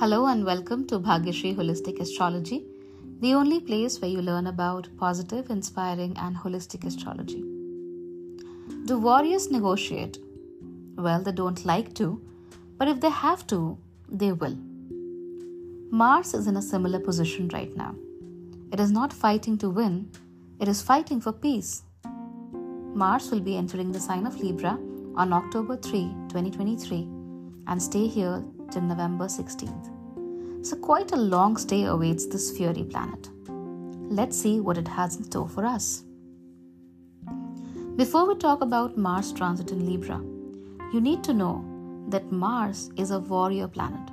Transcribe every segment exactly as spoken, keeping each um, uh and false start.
Hello and welcome to Bhagyashree Holistic Astrology, the only place where you learn about positive, inspiring and holistic astrology. Do warriors negotiate? Well, they don't like to, but if they have to, they will. Mars is in a similar position right now. It is not fighting to win, it is fighting for peace. Mars will be entering the sign of Libra on October third, twenty twenty-three and stay here till November sixteenth. So quite a long stay awaits this fiery planet. Let's see what it has in store for us. Before we talk about Mars transit in Libra, you need to know that Mars is a warrior planet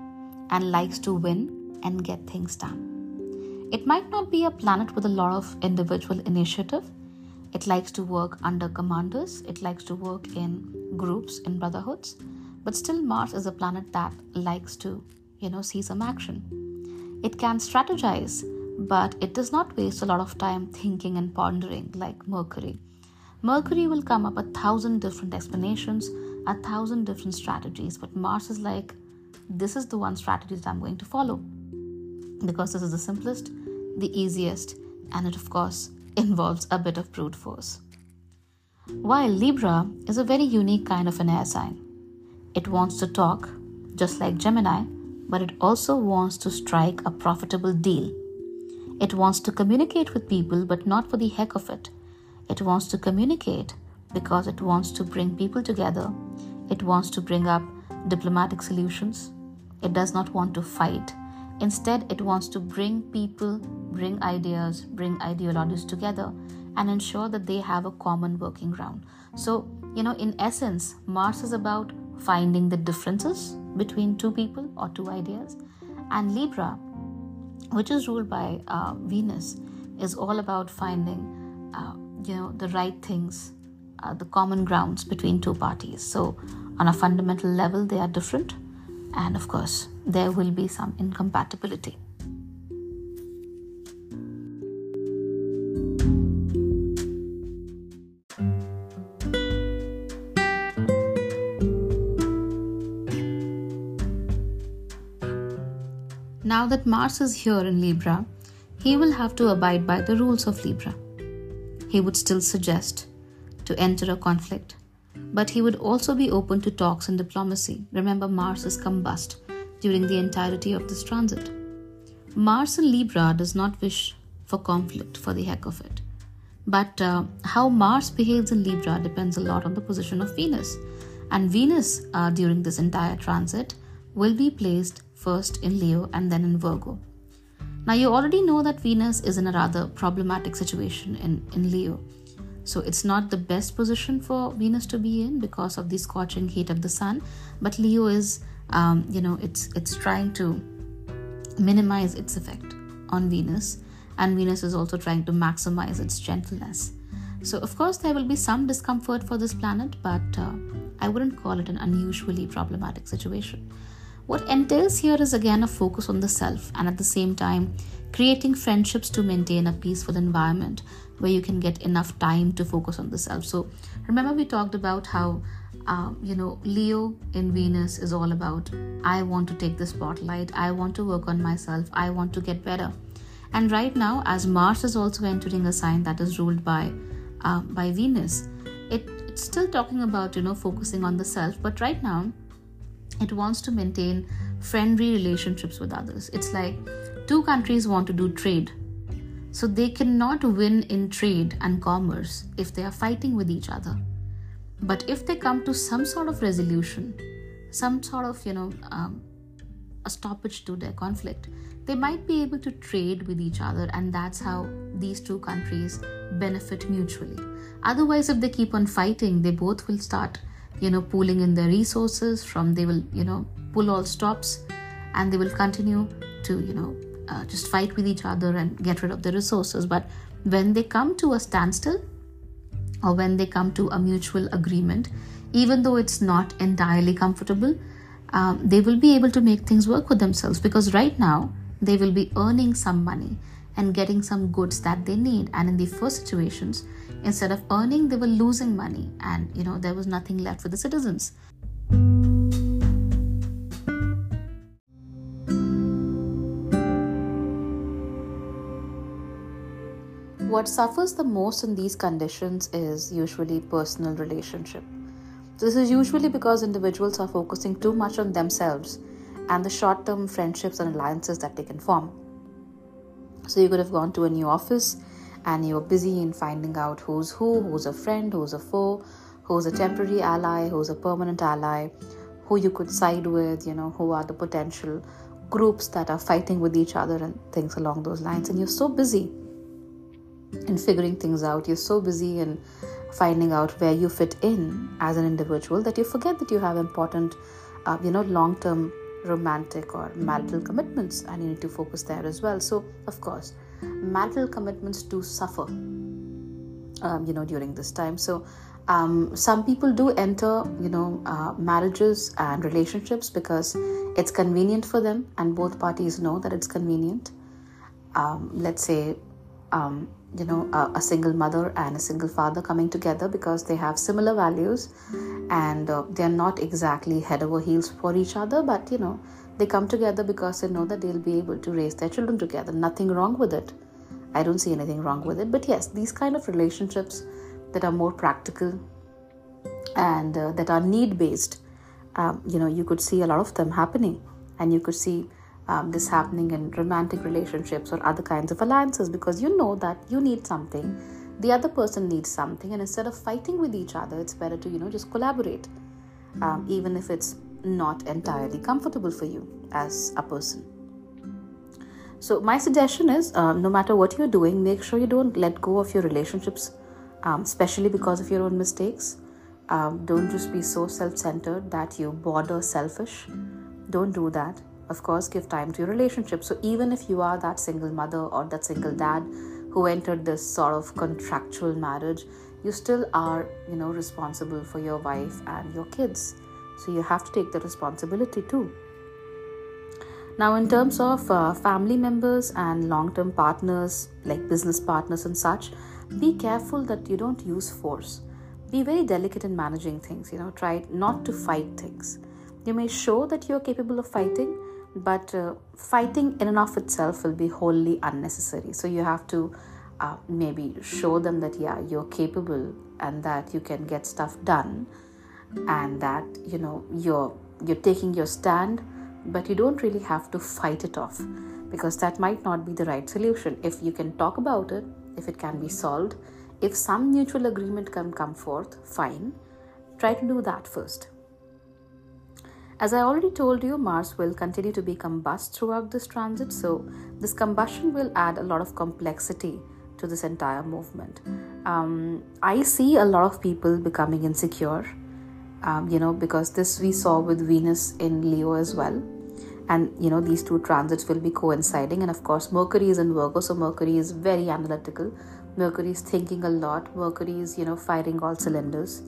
and likes to win and get things done. It might not be a planet with a lot of individual initiative. It likes to work under commanders. It likes to work in groups, in brotherhoods. But still, Mars is a planet that likes to, you know, see some action. It can strategize, but it does not waste a lot of time thinking and pondering like Mercury. Mercury will come up a thousand different explanations, a thousand different strategies. But Mars is like, this is the one strategy that I'm going to follow. Because this is the simplest, the easiest, and it, of course, involves a bit of brute force. While Libra is a very unique kind of an air sign. It wants to talk, just like Gemini, but it also wants to strike a profitable deal. It wants to communicate with people, but not for the heck of it. It wants to communicate because it wants to bring people together. It wants to bring up diplomatic solutions. It does not want to fight. Instead, it wants to bring people, bring ideas, bring ideologies together and ensure that they have a common working ground. So, you know, in essence, Mars is about finding the differences between two people or two ideas, and Libra, which is ruled by uh, Venus, is all about finding uh, you know the right things, uh, the common grounds between two parties. So on a fundamental level they are different, and of course there will be some incompatibility. Now that Mars is here in Libra, he will have to abide by the rules of Libra. He would still suggest to enter a conflict, but he would also be open to talks and diplomacy. Remember, Mars is combust during the entirety of this transit. Mars in Libra does not wish for conflict for the heck of it. But uh, how Mars behaves in Libra depends a lot on the position of Venus. And Venus uh, during this entire transit will be placed first in Leo and then in Virgo. Now you already know that Venus is in a rather problematic situation in, in Leo. So it's not the best position for Venus to be in because of the scorching heat of the sun. But Leo is, um, you know, it's it's trying to minimize its effect on Venus. And Venus is also trying to maximize its gentleness. So of course there will be some discomfort for this planet, but uh, I wouldn't call it an unusually problematic situation. What entails here is again a focus on the self and at the same time creating friendships to maintain a peaceful environment where you can get enough time to focus on the self. So remember we talked about how, uh, you know, Leo in Venus is all about, I want to take the spotlight, I want to work on myself, I want to get better. And right now, as Mars is also entering a sign that is ruled by, uh, by Venus, it, it's still talking about, you know, focusing on the self, but right now, it wants to maintain friendly relationships with others. It's like two countries want to do trade. So they cannot win in trade and commerce if they are fighting with each other. But if they come to some sort of resolution, some sort of, you know, um, a stoppage to their conflict, they might be able to trade with each other. And that's how these two countries benefit mutually. Otherwise, if they keep on fighting, they both will start you know, pooling in their resources from, they will, you know, pull all stops and they will continue to, you know, uh, just fight with each other and get rid of the resources. But when they come to a standstill or when they come to a mutual agreement, even though it's not entirely comfortable, um, they will be able to make things work for themselves because right now they will be earning some money and getting some goods that they need. And in the first situations, instead of earning, they were losing money and, you know, there was nothing left for the citizens. what suffers the most in these conditions is usually personal relationship. This is usually because individuals are focusing too much on themselves and the short-term friendships and alliances that they can form. So you could have gone to a new office and you're busy in finding out who's who, who's a friend, who's a foe, who's a temporary ally, who's a permanent ally, who you could side with, you know, who are the potential groups that are fighting with each other and things along those lines. And you're so busy in figuring things out. You're so busy in finding out where you fit in as an individual that you forget that you have important, uh, you know, long-term romantic or marital commitments, and you need to focus there as well. So, of course, marital commitments do suffer, um, you know, during this time. So, um, some people do enter, you know, uh, marriages and relationships because it's convenient for them, and both parties know that it's convenient. Um, let's say, um, you know, a, a single mother and a single father coming together because they have similar values and uh, they're not exactly head over heels for each other, but, you know, they come together because they know that they'll be able to raise their children together. Nothing wrong with it. I don't see anything wrong with it. But yes, these kind of relationships that are more practical and uh, that are need-based, um, you know, you could see a lot of them happening, and you could see Um, this happening in romantic relationships or other kinds of alliances, because you know that you need something, the other person needs something, and instead of fighting with each other, it's better to, you know, just collaborate, um, even if it's not entirely comfortable for you as a person. So my suggestion is, uh, no matter what you're doing, make sure you don't let go of your relationships, um, especially because of your own mistakes. Um, don't just be so self-centered that you border selfish. Don't do that. Of course, give time to your relationship. So even if you are that single mother or that single dad who entered this sort of contractual marriage, you still are, you know, responsible for your wife and your kids. So you have to take the responsibility too. Now, in terms of uh, family members and long-term partners, like business partners and such, be careful that you don't use force. Be very delicate in managing things, you know, try not to fight things. You may show that you're capable of fighting, but uh, fighting in and of itself will be wholly unnecessary. So you have to uh, maybe show them that, yeah, you're capable and that you can get stuff done, and that, you know, you're you're taking your stand, but you don't really have to fight it off, because that might not be the right solution. If you can talk about it, if it can be solved, if some mutual agreement can come forth, fine. Try to do that first. As I already told you, Mars will continue to be combust throughout this transit, so this combustion will add a lot of complexity to this entire movement. Um, I see a lot of people becoming insecure, um, you know, because this we saw with Venus in Leo as well. And, you know, these two transits will be coinciding. And of course, Mercury is in Virgo, so Mercury is very analytical. Mercury is thinking a lot. Mercury is, you know, firing all cylinders.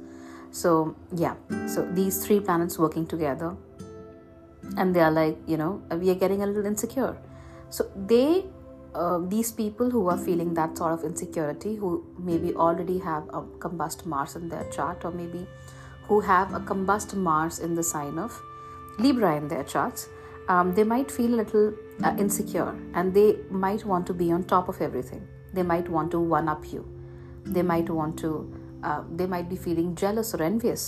So yeah, so these three planets working together, and they are like, you know, we are getting a little insecure. So they, uh, these people who are feeling that sort of insecurity, who maybe already have a combust Mars in their chart, or maybe who have a combust Mars in the sign of Libra in their charts, um, they might feel a little uh, insecure, and they might want to be on top of everything. They might want to one-up you. They might want to Uh, they might be feeling jealous or envious,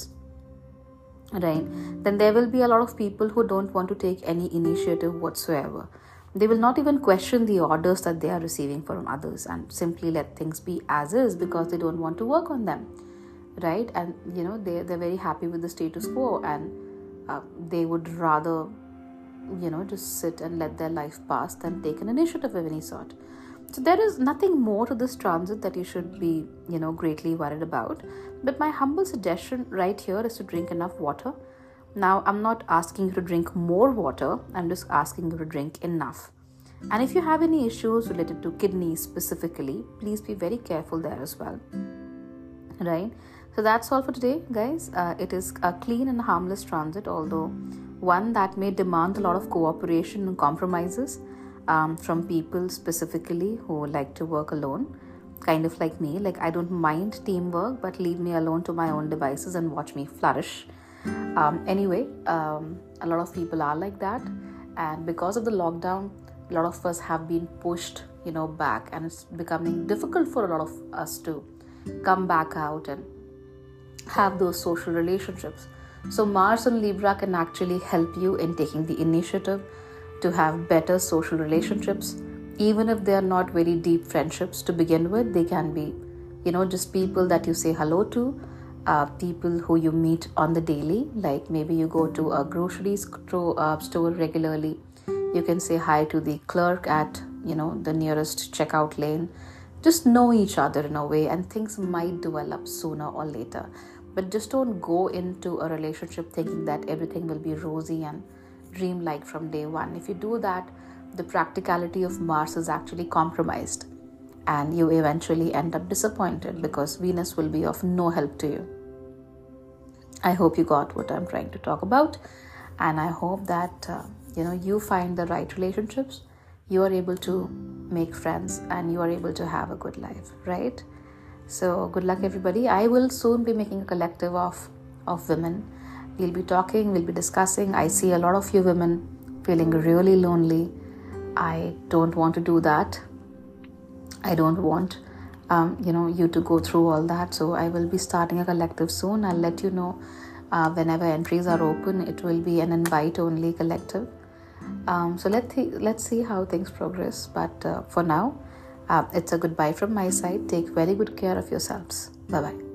right? Then there will be a lot of people who don't want to take any initiative whatsoever. They will not even question the orders that they are receiving from others, and simply let things be as is, because they don't want to work on them, right? And, you know, they, they're very happy with the status quo, and uh, they would rather, you know, just sit and let their life pass than take an initiative of any sort. So there is nothing more to this transit that you should be, you know, greatly worried about. But my humble suggestion right here is to drink enough water. Now, I'm not asking you to drink more water. I'm just asking you to drink enough. And if you have any issues related to kidneys specifically, please be very careful there as well. Right? So that's all for today, guys. Uh, it is a clean and harmless transit, although one that may demand a lot of cooperation and compromises. Um, from people specifically who like to work alone, kind of like me. Like, I don't mind teamwork, but leave me alone to my own devices and watch me flourish. Um, anyway, um, a lot of people are like that, and because of the lockdown, a lot of us have been pushed you know, back, and it's becoming difficult for a lot of us to come back out and have those social relationships. So Mars and Libra can actually help you in taking the initiative to have better social relationships, even if they are not very deep friendships to begin with. They can be, you know, just people that you say hello to, uh, people who you meet on the daily, like maybe you go to a grocery store regularly, you can say hi to the clerk at, you know, the nearest checkout lane. Just know each other in a way, and things might develop sooner or later. But just don't go into a relationship thinking that everything will be rosy and dreamlike from day one. If you do that, the practicality of Mars is actually compromised, and you eventually end up disappointed because Venus will be of no help to you. I hope you got what I'm trying to talk about, and I hope that uh, you know you find the right relationships, you are able to make friends, and you are able to have a good life, right? So good luck, everybody. I will soon be making a collective of of women. We'll be talking, we'll be discussing. I see a lot of you women feeling really lonely. I don't want to do that. I don't want um, you know you to go through all that. So I will be starting a collective soon. I'll let you know uh, whenever entries are open. It will be an invite-only collective. Um, so let's th- let's see how things progress. But uh, for now, uh, it's a goodbye from my side. Take very good care of yourselves. Bye bye.